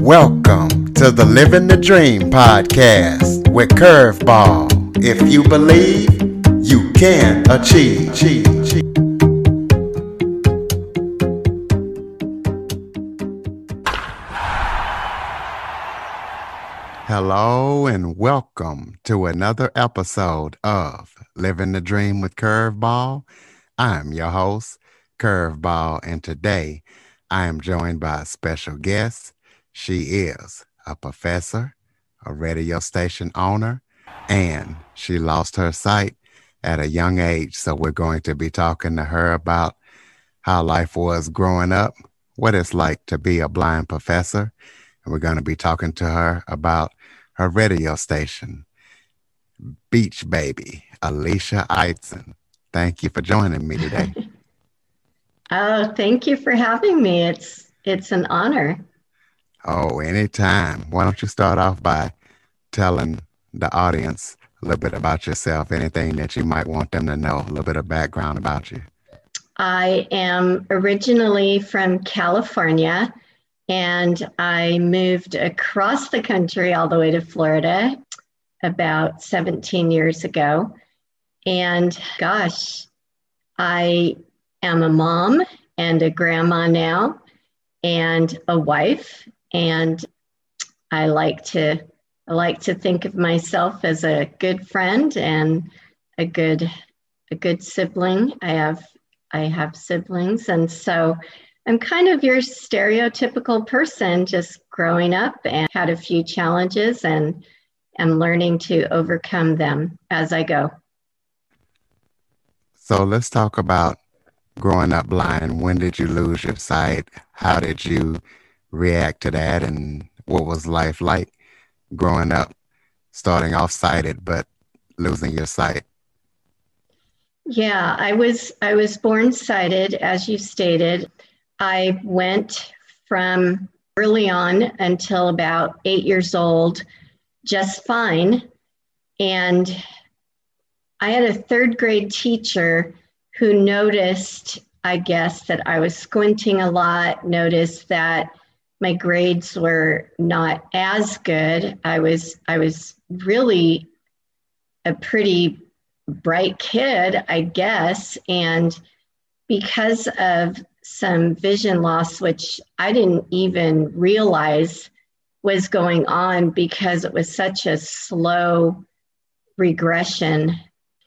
Welcome to the Living the Dream Podcast with Curveball. If you believe, you can achieve. Hello and welcome to another episode of Living the Dream with Curveball. I'm your host, Curveball, and today I am joined by a special guest. She is a professor, a radio station owner, and she lost her sight at a young age. So we're going to be talking to her about how life was growing up, what it's like to be a blind professor, and we're going to be talking to her about her radio station, Beach Baby, Alicia Eidson. Thank you for joining me today. Oh, thank you for having me. It's an honor. Oh, anytime. Why don't you start off by telling the audience a little bit about yourself, anything that you might want them to know, a little bit of background about you. I am originally from California, and I moved across the country all the way to Florida about 17 years ago. And gosh, I am a mom and a grandma now and a wife. And I like to think of myself as a good friend and a good sibling. I have siblings. And so I'm kind of your stereotypical person, just growing up and had a few challenges and am learning to overcome them as I go. So let's talk about growing up blind. When did you lose your sight? How did you react to that, and what was life like growing up, starting off sighted but losing your sight? Yeah, I was born sighted, as you stated. I went from early on until about 8 years old just fine, and I had a third grade teacher who noticed, I guess, that I was squinting a lot, noticed that my grades were not as good. I was really a pretty bright kid, I guess. And because of some vision loss, which I didn't even realize was going on because it was such a slow regression.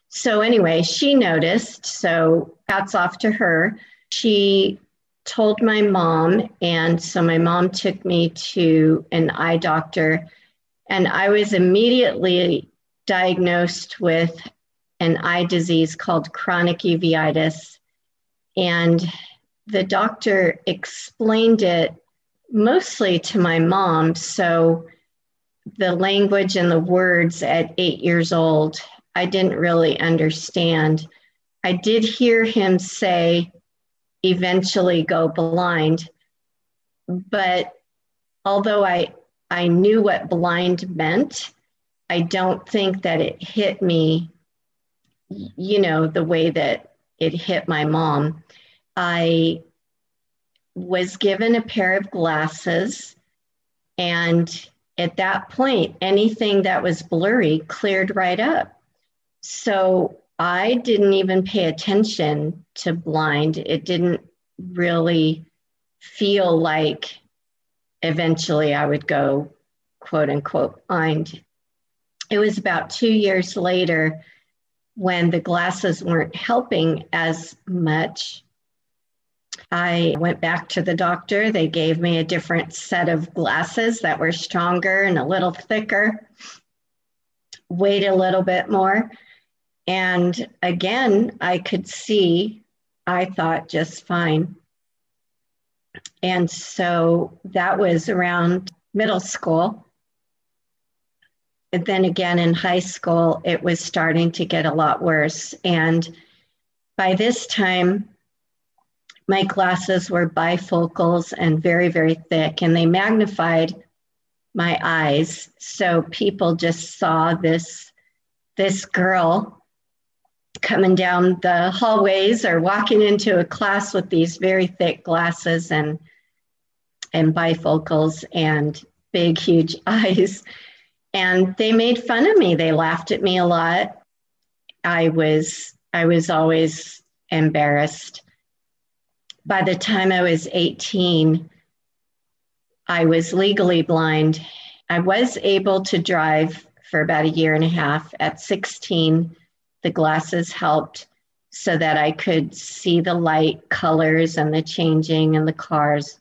So anyway, she noticed. So hats off to her. She told my mom, and so my mom took me to an eye doctor, and I was immediately diagnosed with an eye disease called chronic uveitis, and the doctor explained it mostly to my mom, so the language and the words at 8 years old, I didn't really understand. I did hear him say, eventually go blind. But although I knew what blind meant, I don't think that it hit me, the way that it hit my mom. I was given a pair of glasses, and at that point, anything that was blurry cleared right up. So I didn't even pay attention to blind. It didn't really feel like eventually I would go, quote unquote, blind. It was about 2 years later when the glasses weren't helping as much. I went back to the doctor. They gave me a different set of glasses that were stronger and a little thicker, weighed a little bit more. And again, I could see, I thought, just fine. And so that was around middle school. And then again, in high school, it was starting to get a lot worse. And by this time, my glasses were bifocals and very, very thick, and they magnified my eyes. So people just saw this girl coming down the hallways or walking into a class with these very thick glasses. And and bifocals and big, huge eyes. And they made fun of me. They laughed at me a lot. I was always embarrassed. By the time I was 18, I was legally blind. I was able to drive for about a year and a half. At 16, the glasses helped so that I could see the light colors and the changing and the cars,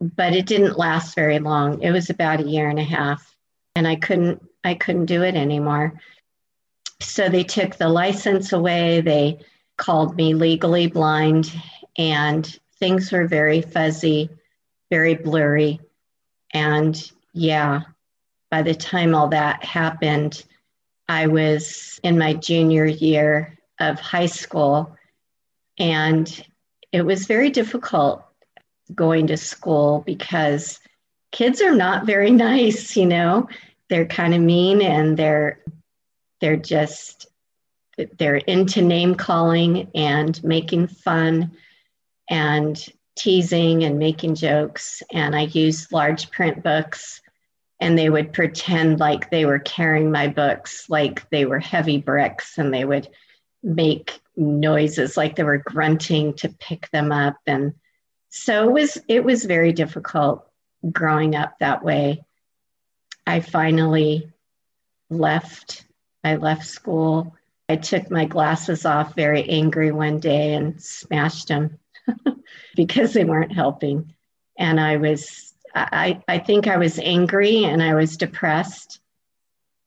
but it didn't last very long. It was about a year and a half, and I couldn't do it anymore. So they took the license away. They called me legally blind, and things were very fuzzy, very blurry. And yeah, by the time all that happened, I was in my junior year of high school, and it was very difficult going to school because kids are not very nice, you know. They're kind of mean, and they're into name calling and making fun and teasing and making jokes. And I used large print books, and they would pretend like they were carrying my books, like they were heavy bricks, and they would make noises like they were grunting to pick them up. And so it was very difficult growing up that way. I finally left school. I took my glasses off very angry one day and smashed them because they weren't helping. And I think I was angry and I was depressed.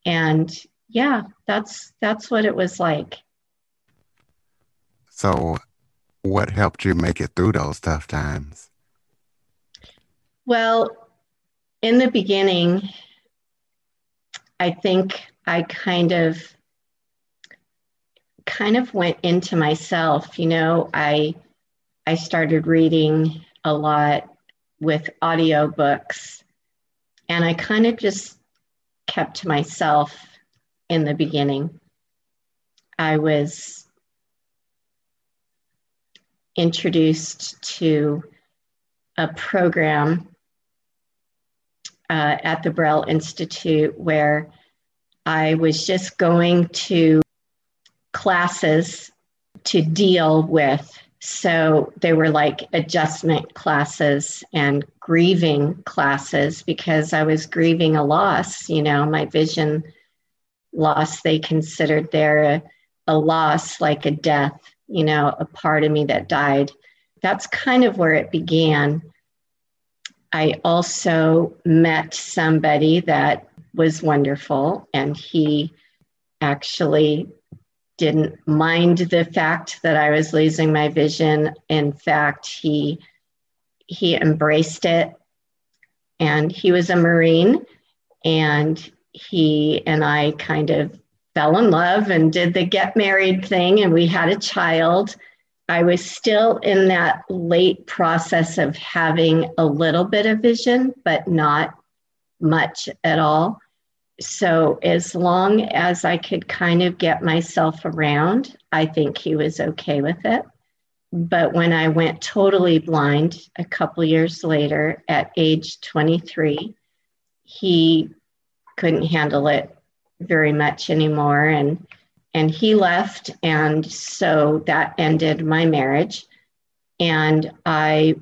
And yeah, that's what it was like. So what helped you make it through those tough times? Well, in the beginning, I think I kind of went into myself, you know. I started reading a lot with audiobooks, and I kind of just kept to myself in the beginning. I was introduced to a program at the Braille Institute where I was just going to classes to deal with. So they were like adjustment classes and grieving classes, because I was grieving a loss, you know, my vision loss. They considered there a loss, like a death, you know, a part of me that died. That's kind of where it began. I also met somebody that was wonderful, and he actually didn't mind the fact that I was losing my vision. In fact, he embraced it, and he was a Marine, and he and I kind of fell in love and did the get married thing, and we had a child. I was still in that late process of having a little bit of vision, but not much at all. So as long as I could kind of get myself around, I think he was okay with it. But when I went totally blind a couple years later at age 23, he couldn't handle it very much anymore. And he left, and so that ended my marriage. And I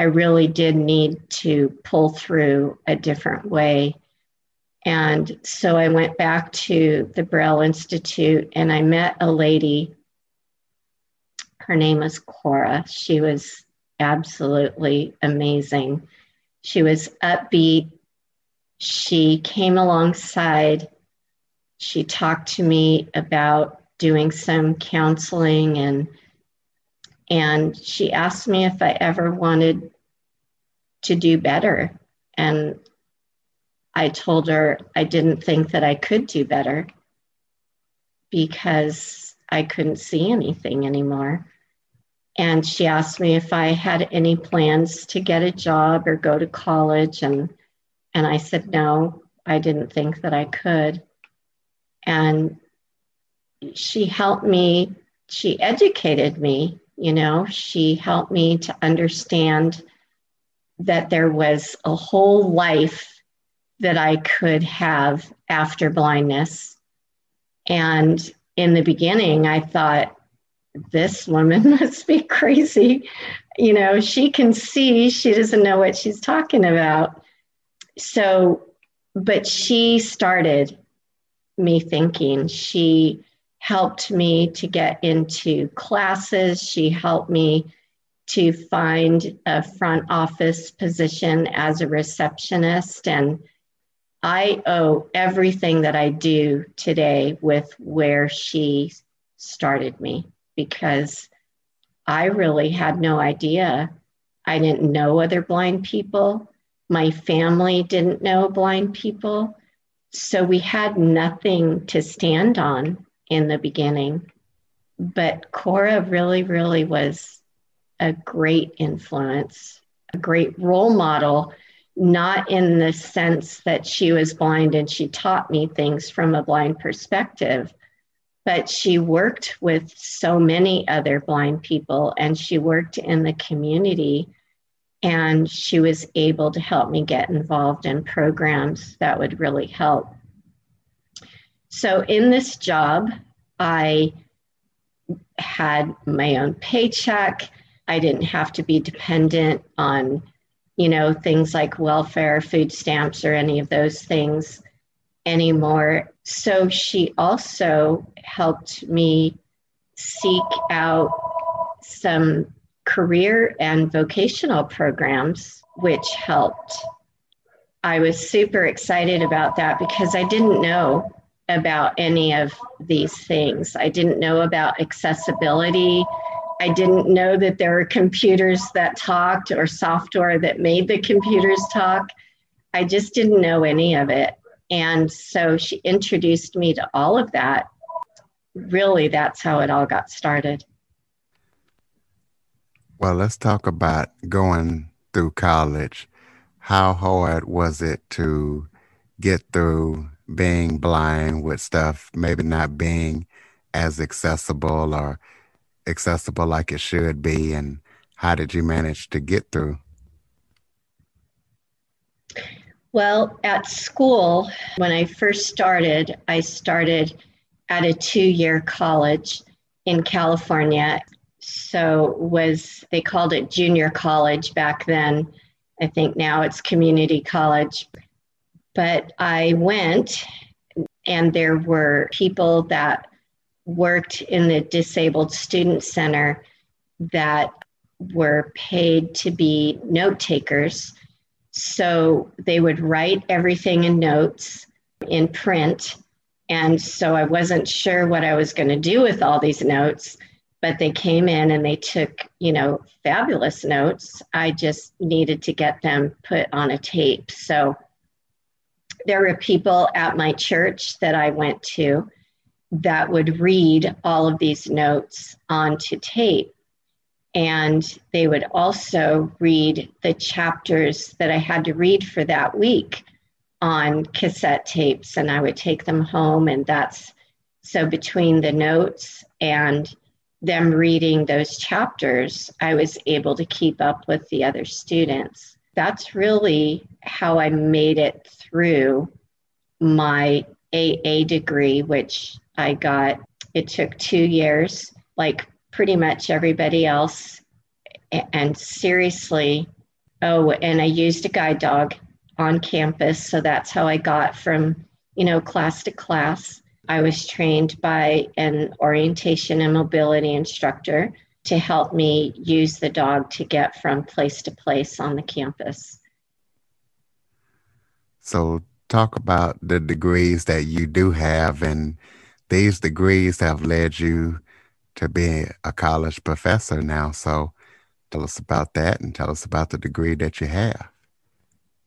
really did need to pull through a different way. And so I went back to the Braille Institute, and I met a lady. Her name was Cora. She was absolutely amazing. She was upbeat. She came alongside. She talked to me about doing some counseling, and she asked me if I ever wanted to do better. And I told her I didn't think that I could do better because I couldn't see anything anymore. And she asked me if I had any plans to get a job or go to college. And I said, no, I didn't think that I could. And she helped me. She educated me, you know. She helped me to understand that there was a whole life that I could have after blindness. And in the beginning, I thought, this woman must be crazy. You know, she can see, she doesn't know what she's talking about. So, but she started me thinking. She helped me to get into classes. She helped me to find a front office position as a receptionist. And I owe everything that I do today with where she started me, because I really had no idea. I didn't know other blind people. My family didn't know blind people. So we had nothing to stand on in the beginning. But Cora really, really was a great influence, a great role model, not in the sense that she was blind and she taught me things from a blind perspective, but she worked with so many other blind people, and she worked in the community, and she was able to help me get involved in programs that would really help. So in this job, I had my own paycheck. I didn't have to be dependent on, you know, things like welfare, food stamps, or any of those things anymore. So she also helped me seek out some career and vocational programs, which helped. I was super excited about that because I didn't know about any of these things. I didn't know about accessibility. I didn't know that there were computers that talked or software that made the computers talk. I just didn't know any of it. And so she introduced me to all of that. Really, that's how it all got started. Well, let's talk about going through college. How hard was it to get through being blind with stuff maybe not being as accessible or accessible like it should be, and how did you manage to get through? Well, at school, when I started at a 2-year college in California. So they called it junior college back then. I think now it's community college. But I went, and there were people that worked in the Disabled Student Center that were paid to be note takers. So they would write everything in notes in print. And so I wasn't sure what I was going to do with all these notes, but they came in and they took, you know, fabulous notes. I just needed to get them put on a tape. So there were people at my church that I went to that would read all of these notes onto tape. And they would also read the chapters that I had to read for that week on cassette tapes, and I would take them home. And so between the notes and them reading those chapters, I was able to keep up with the other students. That's really how I made it through my AA degree, which I got. It took 2 years, like pretty much everybody else. And seriously, and I used a guide dog on campus. So that's how I got from, you know, class to class. I was trained by an orientation and mobility instructor to help me use the dog to get from place to place on the campus. So talk about the degrees that you do have, and these degrees have led you to be a college professor now. So tell us about that, and tell us about the degree that you have.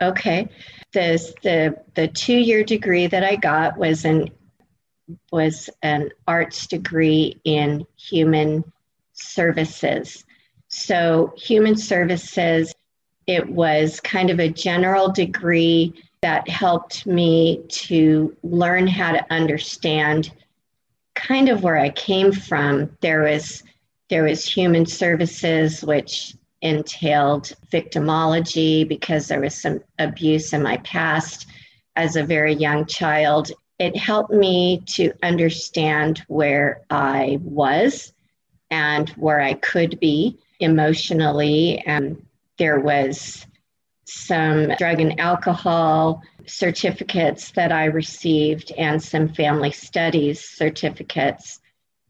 Okay. The 2-year degree that I got was an arts degree in human services. So human services, it was kind of a general degree that helped me to learn how to understand kind of where I came from. There was human services, which entailed victimology because there was some abuse in my past as a very young child. It helped me to understand where I was and where I could be emotionally. And there was some drug and alcohol certificates that I received and some family studies certificates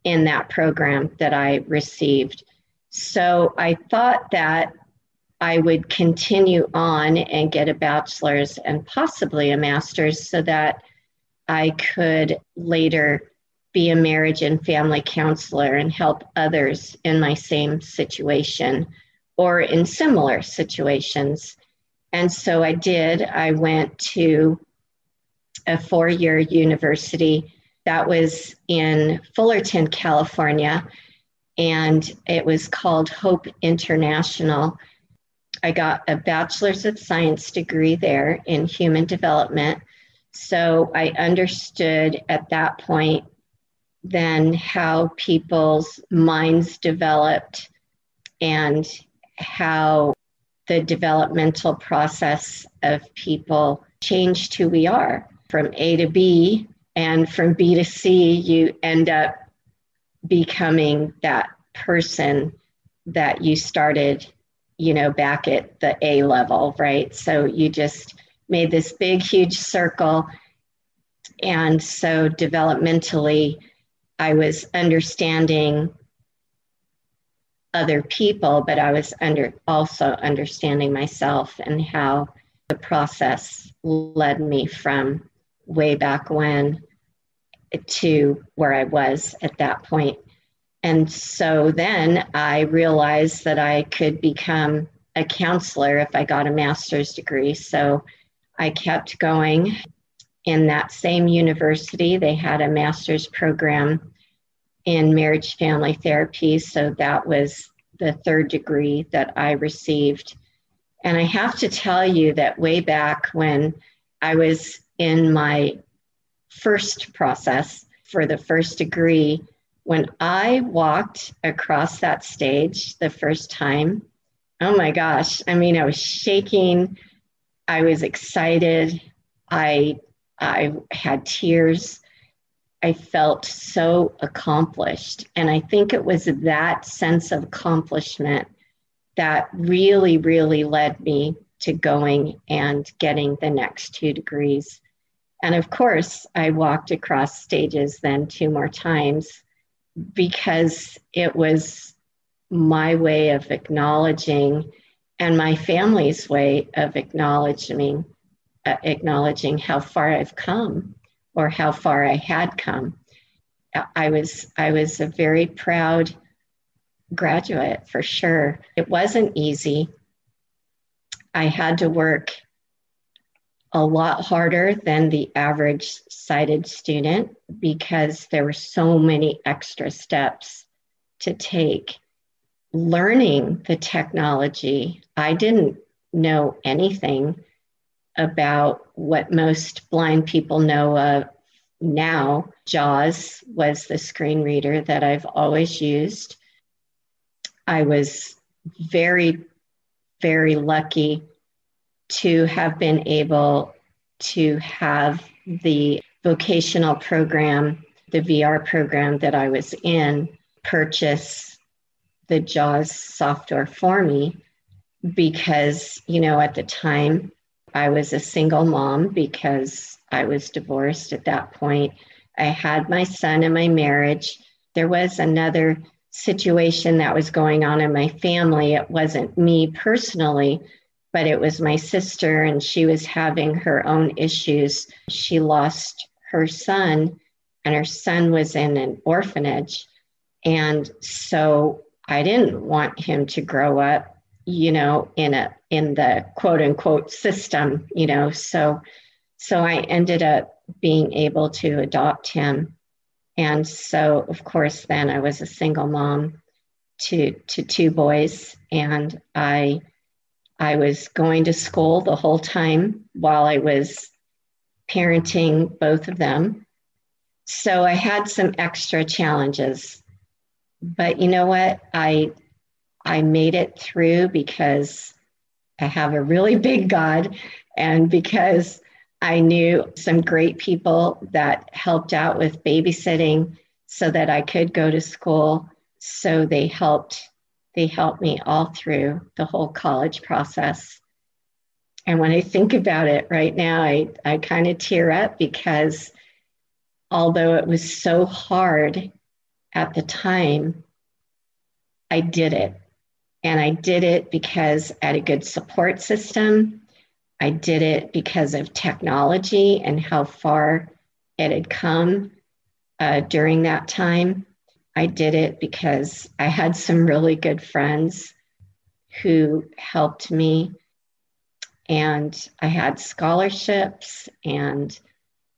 in that program that I received. So I thought that I would continue on and get a bachelor's and possibly a master's so that I could later be a marriage and family counselor and help others in my same situation or in similar situations. And so I did. I went to a four-year university that was in Fullerton, California, and it was called Hope International. I got a bachelor's of science degree there in human development. So I understood at that point then how people's minds developed and how the developmental process of people changed who we are. From A to B and from B to C, you end up becoming that person that you started, you know, back at the A level, right? So you just made this big, huge circle. And so developmentally, I was understanding other people, but I was also understanding myself and how the process led me from way back when to where I was at that point. And so then I realized that I could become a counselor if I got a master's degree. So I kept going. In that same university, they had a master's program in marriage family therapy. So that was the third degree that I received. And I have to tell you that way back when I was in my first process for the first degree, when I walked across that stage the first time, oh my gosh, I mean, I was shaking. I was excited. I had tears. I felt so accomplished. And I think it was that sense of accomplishment that really, really led me to going and getting the next 2 degrees. And of course, I walked across stages then 2 more times because it was my way of acknowledging and my family's way of acknowledging how far I've come, or how far I had come. I was a very proud graduate for sure. It wasn't easy. I had to work a lot harder than the average sighted student because there were so many extra steps to take. Learning the technology, I didn't know anything about what most blind people know of now. JAWS was the screen reader that I've always used. I was very, very lucky to have been able to have the vocational program, the VR program that I was in, purchase the JAWS software for me because, you know, at the time, I was a single mom because I was divorced at that point. I had my son in my marriage. There was another situation that was going on in my family. It wasn't me personally, but it was my sister, and she was having her own issues. She lost her son, and her son was in an orphanage. And so I didn't want him to grow up, you know, in the quote unquote system, you know, so I ended up being able to adopt him. And so of course, then I was a single mom to 2 boys, and I was going to school the whole time while I was parenting both of them. So I had some extra challenges, but you know what? I I made it through because I have a really big God, and because I knew some great people that helped out with babysitting so that I could go to school. So they helped me all through the whole college process. And when I think about it right now, I kind of tear up, because although it was so hard at the time, I did it. And I did it because I had a good support system. I did it because of technology and how far it had come during that time. I did it because I had some really good friends who helped me. And I had scholarships. And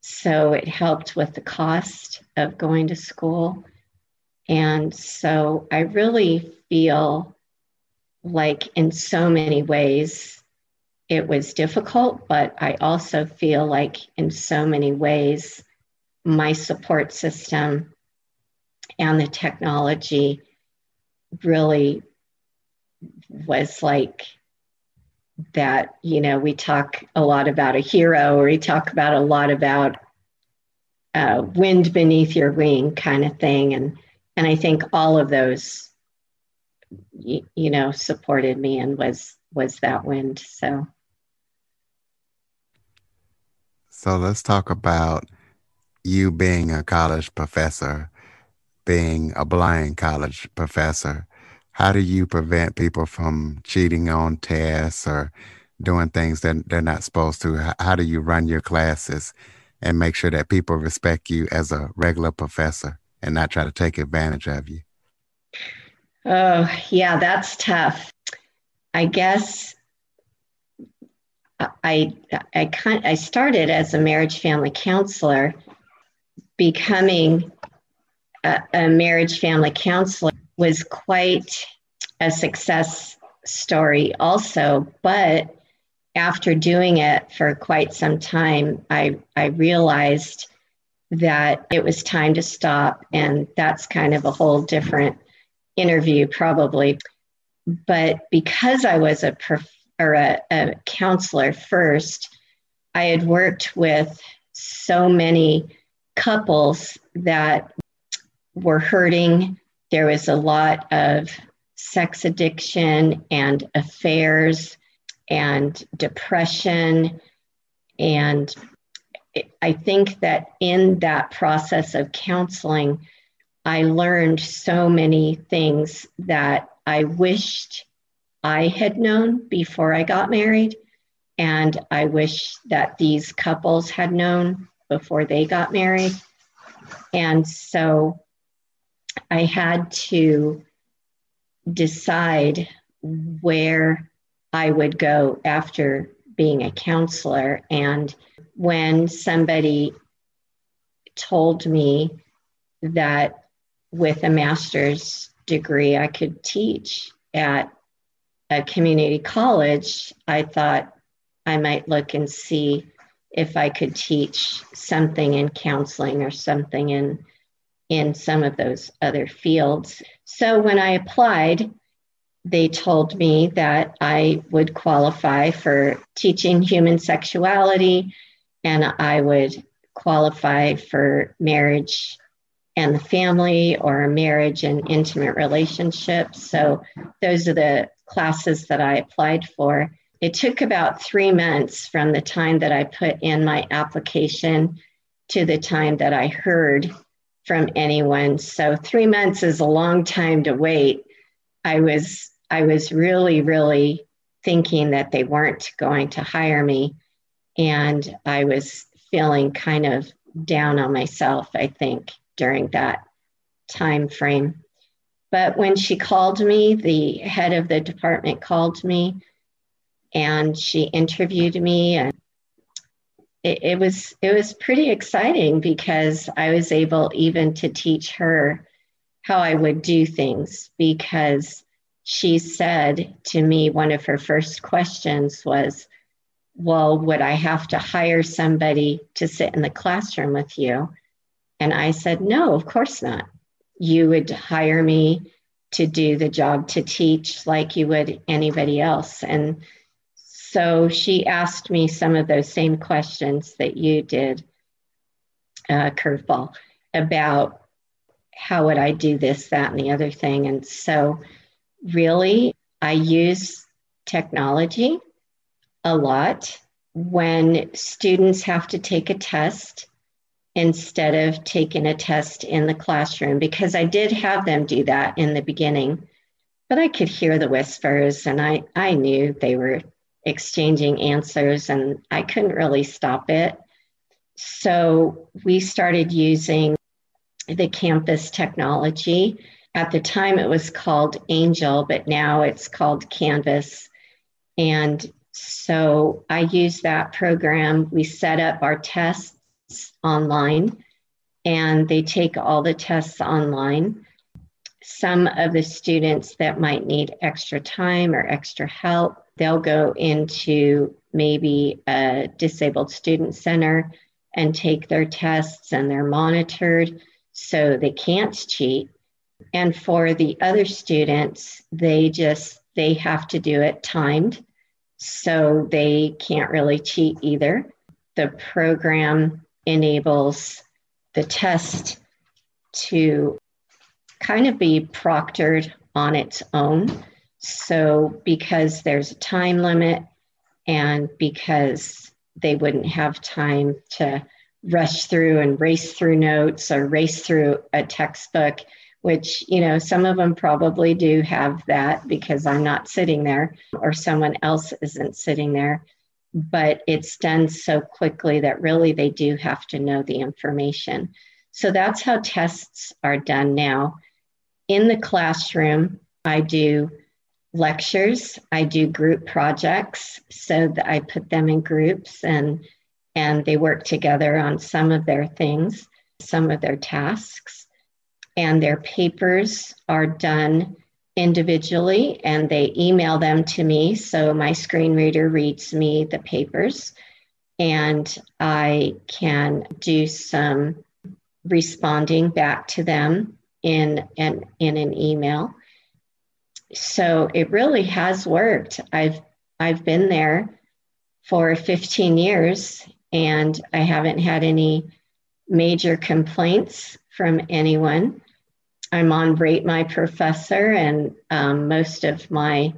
so it helped with the cost of going to school. And so I really feel like in so many ways, it was difficult, but I also feel like in so many ways, my support system and the technology really was like that. You know, we talk a lot about a hero, or we talk about a lot about wind beneath your wing kind of thing. And I think all of those, you know, supported me and was that wind. So let's talk about you being a college professor, being a blind college professor. How do you prevent people from cheating on tests or doing things that they're not supposed to? How do you run your classes and make sure that people respect you as a regular professor and not try to take advantage of you? Oh, yeah, that's tough. I guess I started as a marriage family counselor. Becoming a marriage family counselor was quite a success story also, but after doing it for quite some time, I realized that it was time to stop, and that's kind of a whole different interview probably. But because I was a counselor first, I had worked with so many couples that were hurting. There was a lot of sex addiction and affairs and depression. And I think that in that process of counseling, I learned so many things that I wished I had known before I got married, and I wish that these couples had known before they got married. And so I had to decide where I would go after being a counselor. And when somebody told me that with a master's degree, I could teach at a community college, I thought I might look and see if I could teach something in counseling or something in some of those other fields. So when I applied, they told me that I would qualify for teaching human sexuality, and I would qualify for marriage and the family, or marriage and intimate relationships. So those are the classes that I applied for. It took about 3 months from the time that I put in my application to the time that I heard from anyone. So 3 months is a long time to wait. I was really, really thinking that they weren't going to hire me. And I was feeling kind of down on myself, I think, during that time frame. But when she called me, the head of the department called me, and she interviewed me, and it was pretty exciting, because I was able even to teach her how I would do things, because she said to me, one of her first questions was, well, would I have to hire somebody to sit in the classroom with you? And I said, no, of course not. You would hire me to do the job, to teach like you would anybody else. And so she asked me some of those same questions that you did, Curveball, about how would I do this, that, and the other thing. And so really, I use technology a lot when students have to take a test instead of taking a test in the classroom, because I did have them do that in the beginning, but I could hear the whispers and I knew they were exchanging answers and I couldn't really stop it. So we started using the Canvas technology. At the time it was called Angel, but now it's called Canvas. And so I used that program. We set up our tests online and they take all the tests online. Some of the students that might need extra time or extra help, they'll go into maybe a disabled student center and take their tests, and they're monitored so they can't cheat. And for the other students, they have to do it timed, so they can't really cheat either. The program enables the test to kind of be proctored on its own. So because there's a time limit and because they wouldn't have time to rush through and race through notes or race through a textbook, which, you know, some of them probably do have that because I'm not sitting there or someone else isn't sitting there. But it's done so quickly that really they do have to know the information. So that's how tests are done now. In the classroom, I do lectures, I do group projects, so that I put them in groups and they work together on some of their things, some of their tasks. And their papers are done individually, and they email them to me. So my screen reader reads me the papers, and I can do some responding back to them in an email. So it really has worked. I've been there for 15 years, and I haven't had any major complaints from anyone. I'm on Rate My Professor, and most of my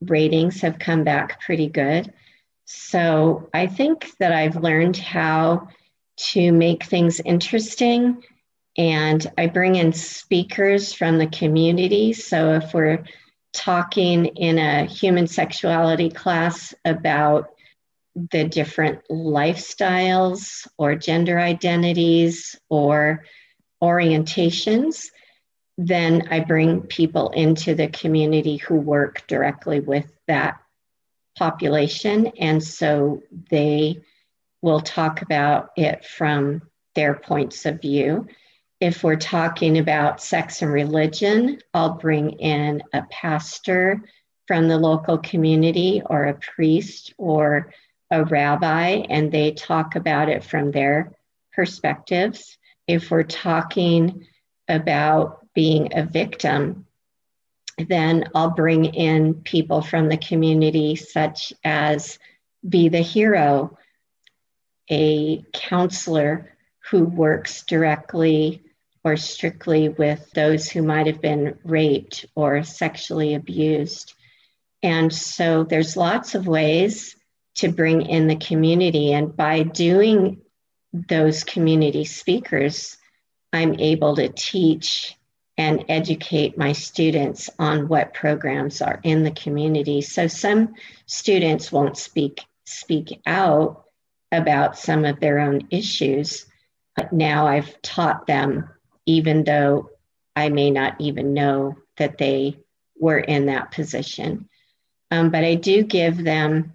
ratings have come back pretty good. So I think that I've learned how to make things interesting, and I bring in speakers from the community. So if we're talking in a human sexuality class about the different lifestyles or gender identities or orientations, then I bring people into the community who work directly with that population. And so they will talk about it from their points of view. If we're talking about sex and religion, I'll bring in a pastor from the local community or a priest or a rabbi, and they talk about it from their perspectives. If we're talking about being a victim, then I'll bring in people from the community, such as Be the Hero, a counselor who works directly or strictly with those who might have been raped or sexually abused. And so there's lots of ways to bring in the community. And by doing those community speakers, I'm able to teach and educate my students on what programs are in the community. So some students won't speak out about some of their own issues, but now I've taught them, even though I may not even know that they were in that position. But I do give them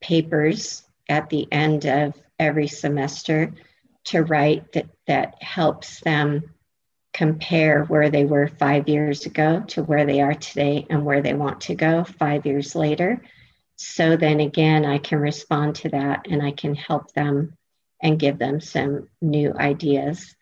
papers at the end of every semester to write that helps them compare where they were 5 years ago to where they are today and where they want to go 5 years later. So then again, I can respond to that and I can help them and give them some new ideas.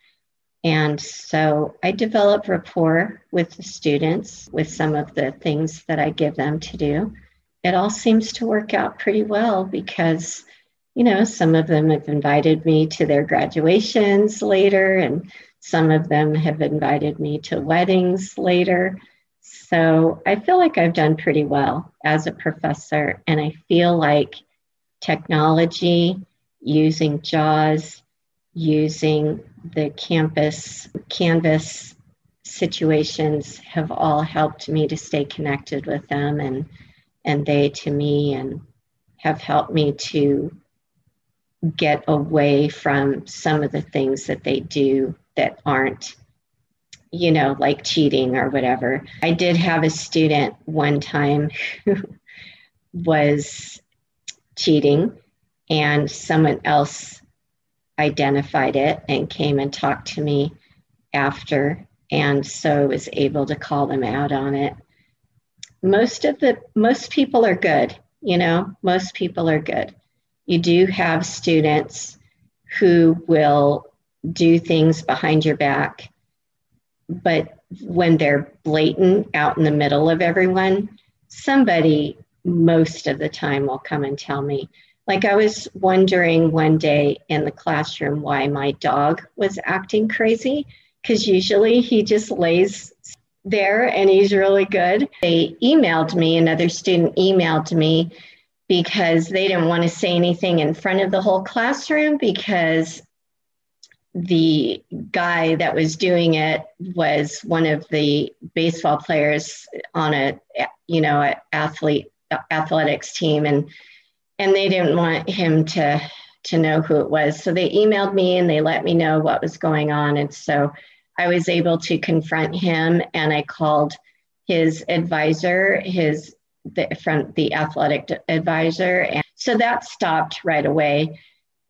And so I develop rapport with the students with some of the things that I give them to do. It all seems to work out pretty well because, you know, some of them have invited me to their graduations later, and some of them have invited me to weddings later. So I feel like I've done pretty well as a professor, and I feel like technology, using JAWS, using the Canvas situations have all helped me to stay connected with them, and they to me, and have helped me to get away from some of the things that they do that aren't, you know, like cheating or whatever. I did have a student one time who was cheating, and someone else identified it and came and talked to me after, and so I was able to call them out on it. Most people are good, you know, most people are good. You do have students who will do things behind your back, but when they're blatant out in the middle of everyone, somebody most of the time will come and tell me. Like, I was wondering one day in the classroom why my dog was acting crazy, because usually he just lays there and he's really good. They emailed me, another student emailed me, because they didn't want to say anything in front of the whole classroom because the guy that was doing it was one of the baseball players on a, you know, an athletics team, and they didn't want him to know who it was. So they emailed me and they let me know what was going on. And so I was able to confront him, and I called his advisor, from the athletic advisor. And so that stopped right away.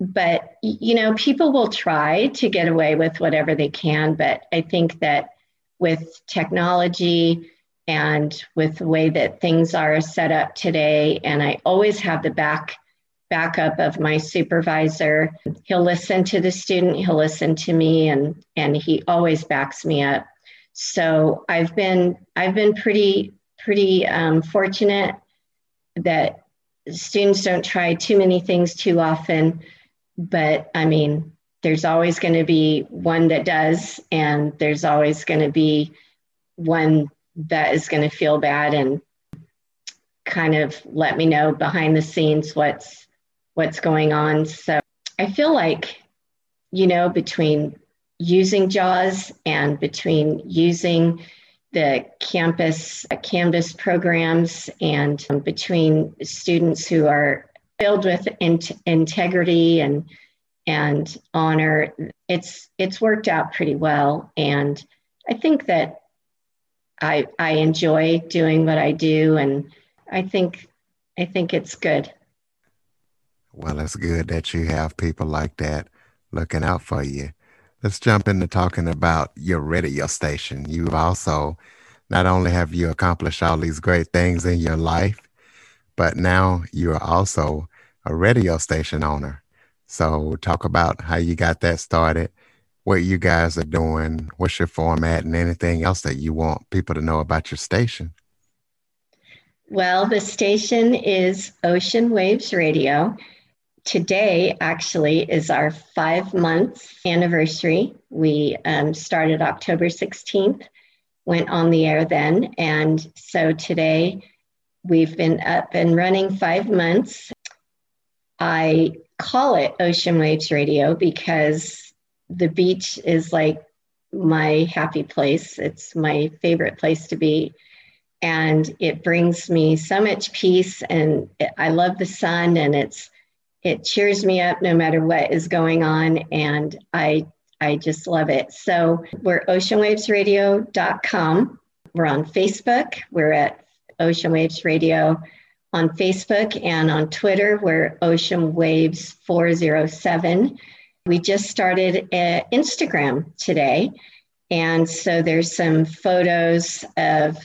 But, you know, people will try to get away with whatever they can. But I think that with technology and with the way that things are set up today, and I always have the backup of my supervisor. He'll listen to the student, he'll listen to me, and he always backs me up. So I've been pretty fortunate that students don't try too many things too often. But I mean, there's always going to be one that does, and there's always going to be one that is going to feel bad and kind of let me know behind the scenes what's going on. So I feel like, you know, between using JAWS and between using the Canvas programs, and between students who are filled with integrity and honor, it's worked out pretty well. And I think that I enjoy doing what I do, and I think it's good. Well, it's good that you have people like that looking out for you. Let's jump into talking about your radio station. You've also, not only have you accomplished all these great things in your life, but now you are also a radio station owner. So talk about how you got that started, what you guys are doing, what's your format, and anything else that you want people to know about your station. Well, the station is Ocean Waves Radio. Today, actually, is our 5-month anniversary. We started October 16th, went on the air then. And so today, we've been up and running 5 months. I call it Ocean Waves Radio because the beach is like my happy place. It's my favorite place to be. And it brings me so much peace, and I love the sun, and it cheers me up no matter what is going on. And I just love it. So we're oceanwavesradio.com. We're on Facebook. We're at Ocean Waves Radio on Facebook, and on Twitter, we're Ocean Waves 407. We just started Instagram today, and so there's some photos of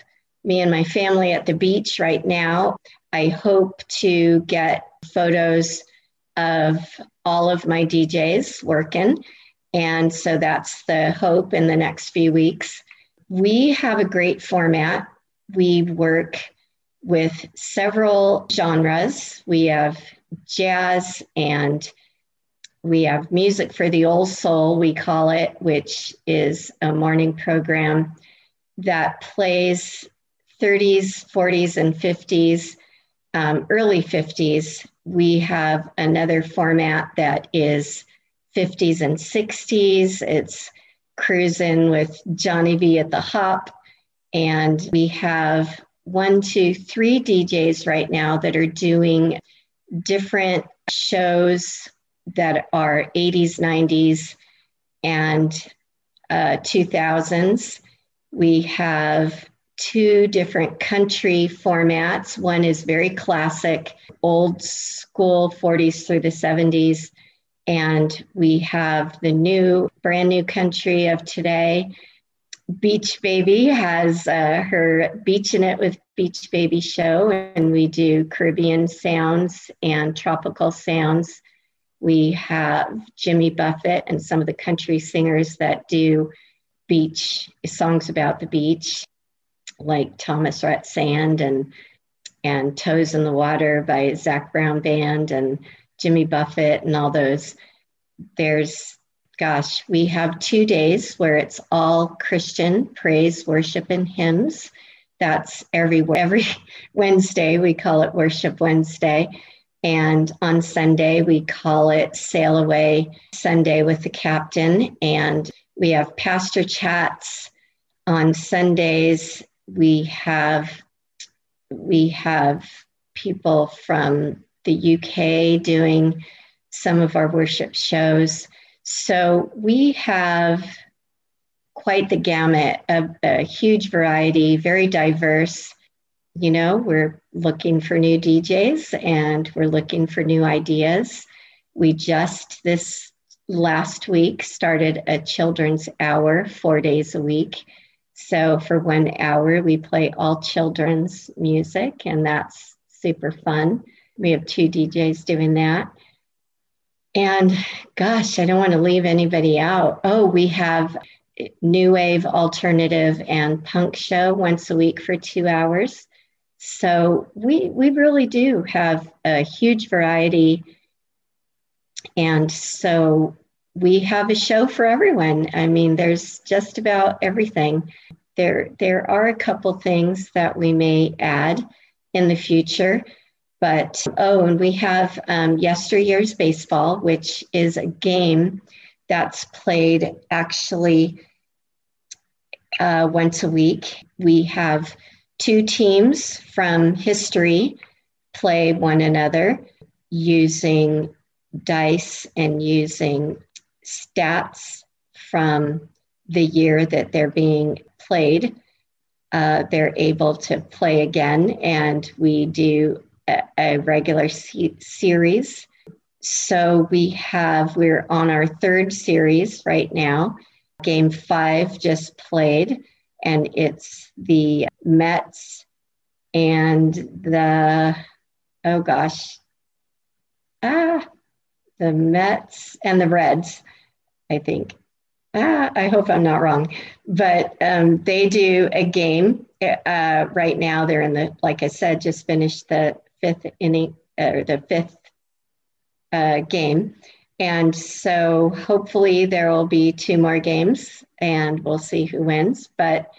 me and my family at the beach right now. I hope to get photos of all of my DJs working, And so that's the hope in the next few weeks. We have a great format. We work with several genres. We have jazz and we have music for the old soul, we call it, which is a morning program that plays 30s, 40s, and 50s, early 50s. We have another format that is 50s and 60s. It's Cruising with Johnny B at the Hop. And we have 1, 2, 3 DJs right now that are doing different shows that are 80s, 90s, and 2000s. We have 2 different country formats. One is very classic, old school 40s through the 70s. And we have the new, brand new country of today. Beach Baby has her Beach in It with Beach Baby show, and we do Caribbean sounds and tropical sounds. We have Jimmy Buffett and some of the country singers that do beach songs about the beach, like Thomas Rhett Sand and Toes in the Water by Zach Brown Band and Jimmy Buffett and all those. There's, gosh, we have 2 days where it's all Christian praise, worship, and hymns. That's every Wednesday. We call it Worship Wednesday. And on Sunday, we call it Sail Away Sunday with the Captain. And we have pastor chats on Sundays. We have people from the UK doing some of our worship shows. So we have quite the gamut of a huge variety, very diverse. You know, we're looking for new DJs and we're looking for new ideas. We just this last week started a children's hour 4 days a week. So for 1 hour, we play all children's music, and that's super fun. We have 2 DJs doing that. And gosh, I don't want to leave anybody out. Oh, we have new wave, alternative, and punk show once a week for 2 hours. So we really do have a huge variety. And so we have a show for everyone. I mean, there's just about everything. There are a couple things that we may add in the future. But, oh, and we have Yesteryear's Baseball, which is a game that's played actually once a week. We have 2 teams from history play one another using dice and using stats from the year that they're being played. They're able to play again, and we do a regular series. So we're on our 3rd series right now. Game 5 just played, and it's the Mets and the Mets and the Reds, I think. I hope I'm not wrong, but they do a game right now. They're in the, like I said, just finished the 5th inning or the 5th game. And so hopefully there will be 2 more games and we'll see who wins. But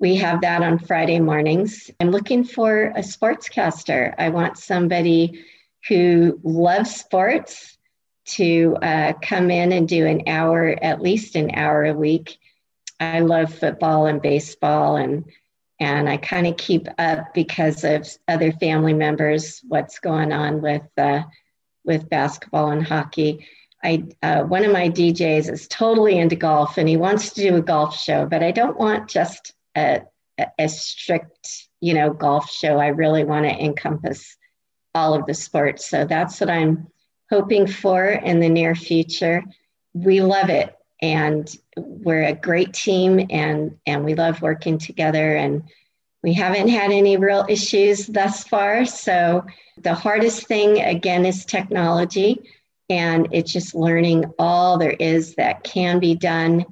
we have that on Friday mornings. I'm looking for a sportscaster. I want somebody who loves sports to come in and do at least an hour a week. I love football and baseball and I kind of keep up because of other family members, what's going on with basketball and hockey. One of my DJs is totally into golf and he wants to do a golf show, but I don't want just a strict, golf show. I really want to encompass all of the sports. So that's what I'm hoping for in the near future. We love it. And we're a great team and we love working together, and we haven't had any real issues thus far. So the hardest thing, again, is technology. And it's just learning all there is that can be done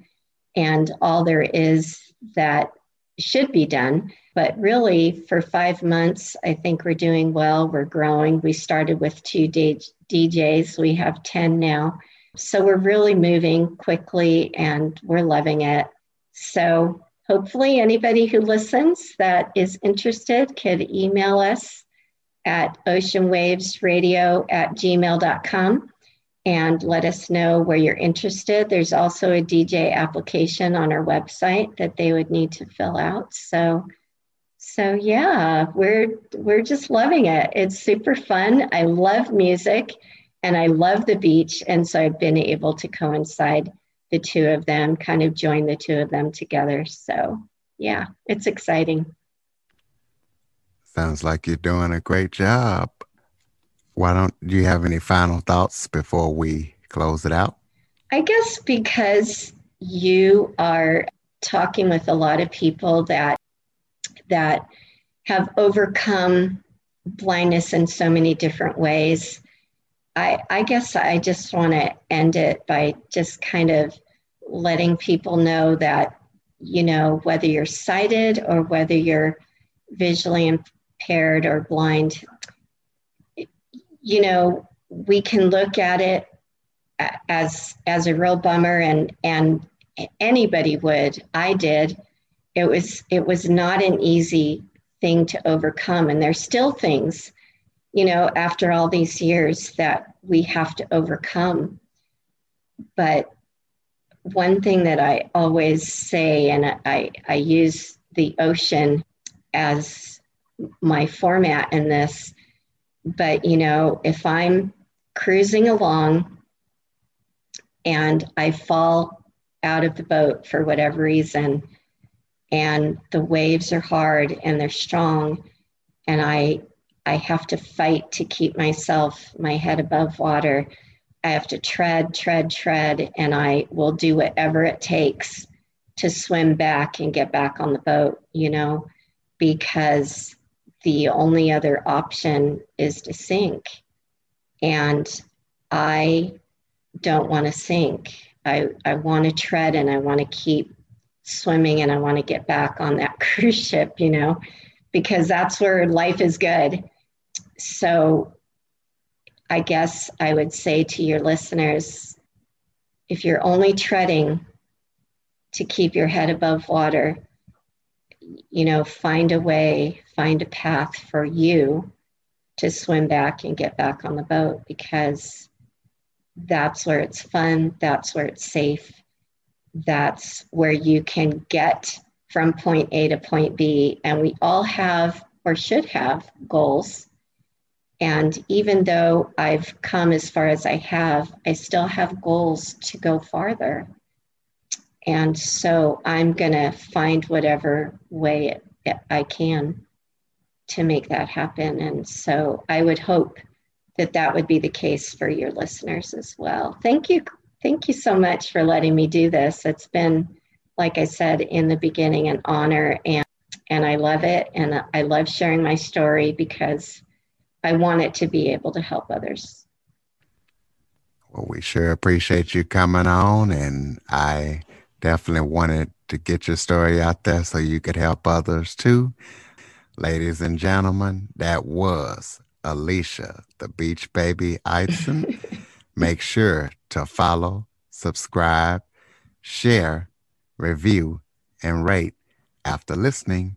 and all there is that should be done. But really, for 5 months, I think we're doing well. We're growing. We started with 2 DJs. We have 10 now. So we're really moving quickly and we're loving it. So hopefully anybody who listens that is interested could email us at oceanwavesradio@gmail.com and let us know where you're interested. There's also a DJ application on our website that they would need to fill out. So yeah, we're just loving it. It's super fun. I love music and I love the beach. And so I've been able to coincide the two of them, kind of join the two of them together. So yeah, it's exciting. Sounds like you're doing a great job. Do you have any final thoughts before we close it out? I guess because you are talking with a lot of people that have overcome blindness in so many different ways, I guess I just want to end it by just kind of letting people know that, you know, whether you're sighted or whether you're visually impaired or blind, you know, we can look at it as a real bummer, and anybody would. I did. It was not an easy thing to overcome, and there's still things, you know, after all these years that we have to overcome. But one thing that I always say, and I use the ocean as my format in this, but, you know, if I'm cruising along and I fall out of the boat for whatever reason, and the waves are hard and they're strong, and I have to fight to keep my head above water. I have to tread, and I will do whatever it takes to swim back and get back on the boat, you know, because the only other option is to sink. And I don't want to sink. I want to tread, and I want to keep swimming, and I want to get back on that cruise ship, you know, because that's where life is good. So I guess I would say to your listeners, if you're only treading to keep your head above water, you know, find a path for you to swim back and get back on the boat, because that's where it's fun. That's where it's safe. That's where you can get from point A to point B. And we all have, or should have, goals. And even though I've come as far as I have, I still have goals to go farther. And so I'm going to find whatever way I can to make that happen. And so I would hope that would be the case for your listeners as well. Thank you. Thank you so much for letting me do this. It's been, like I said in the beginning, an honor, and I love it. And I love sharing my story because I want it to be able to help others. Well, we sure appreciate you coming on, and I definitely wanted to get your story out there so you could help others too. Ladies and gentlemen, that was Alicia, the Beach Baby Eidson. Make sure to follow, subscribe, share, review, and rate after listening.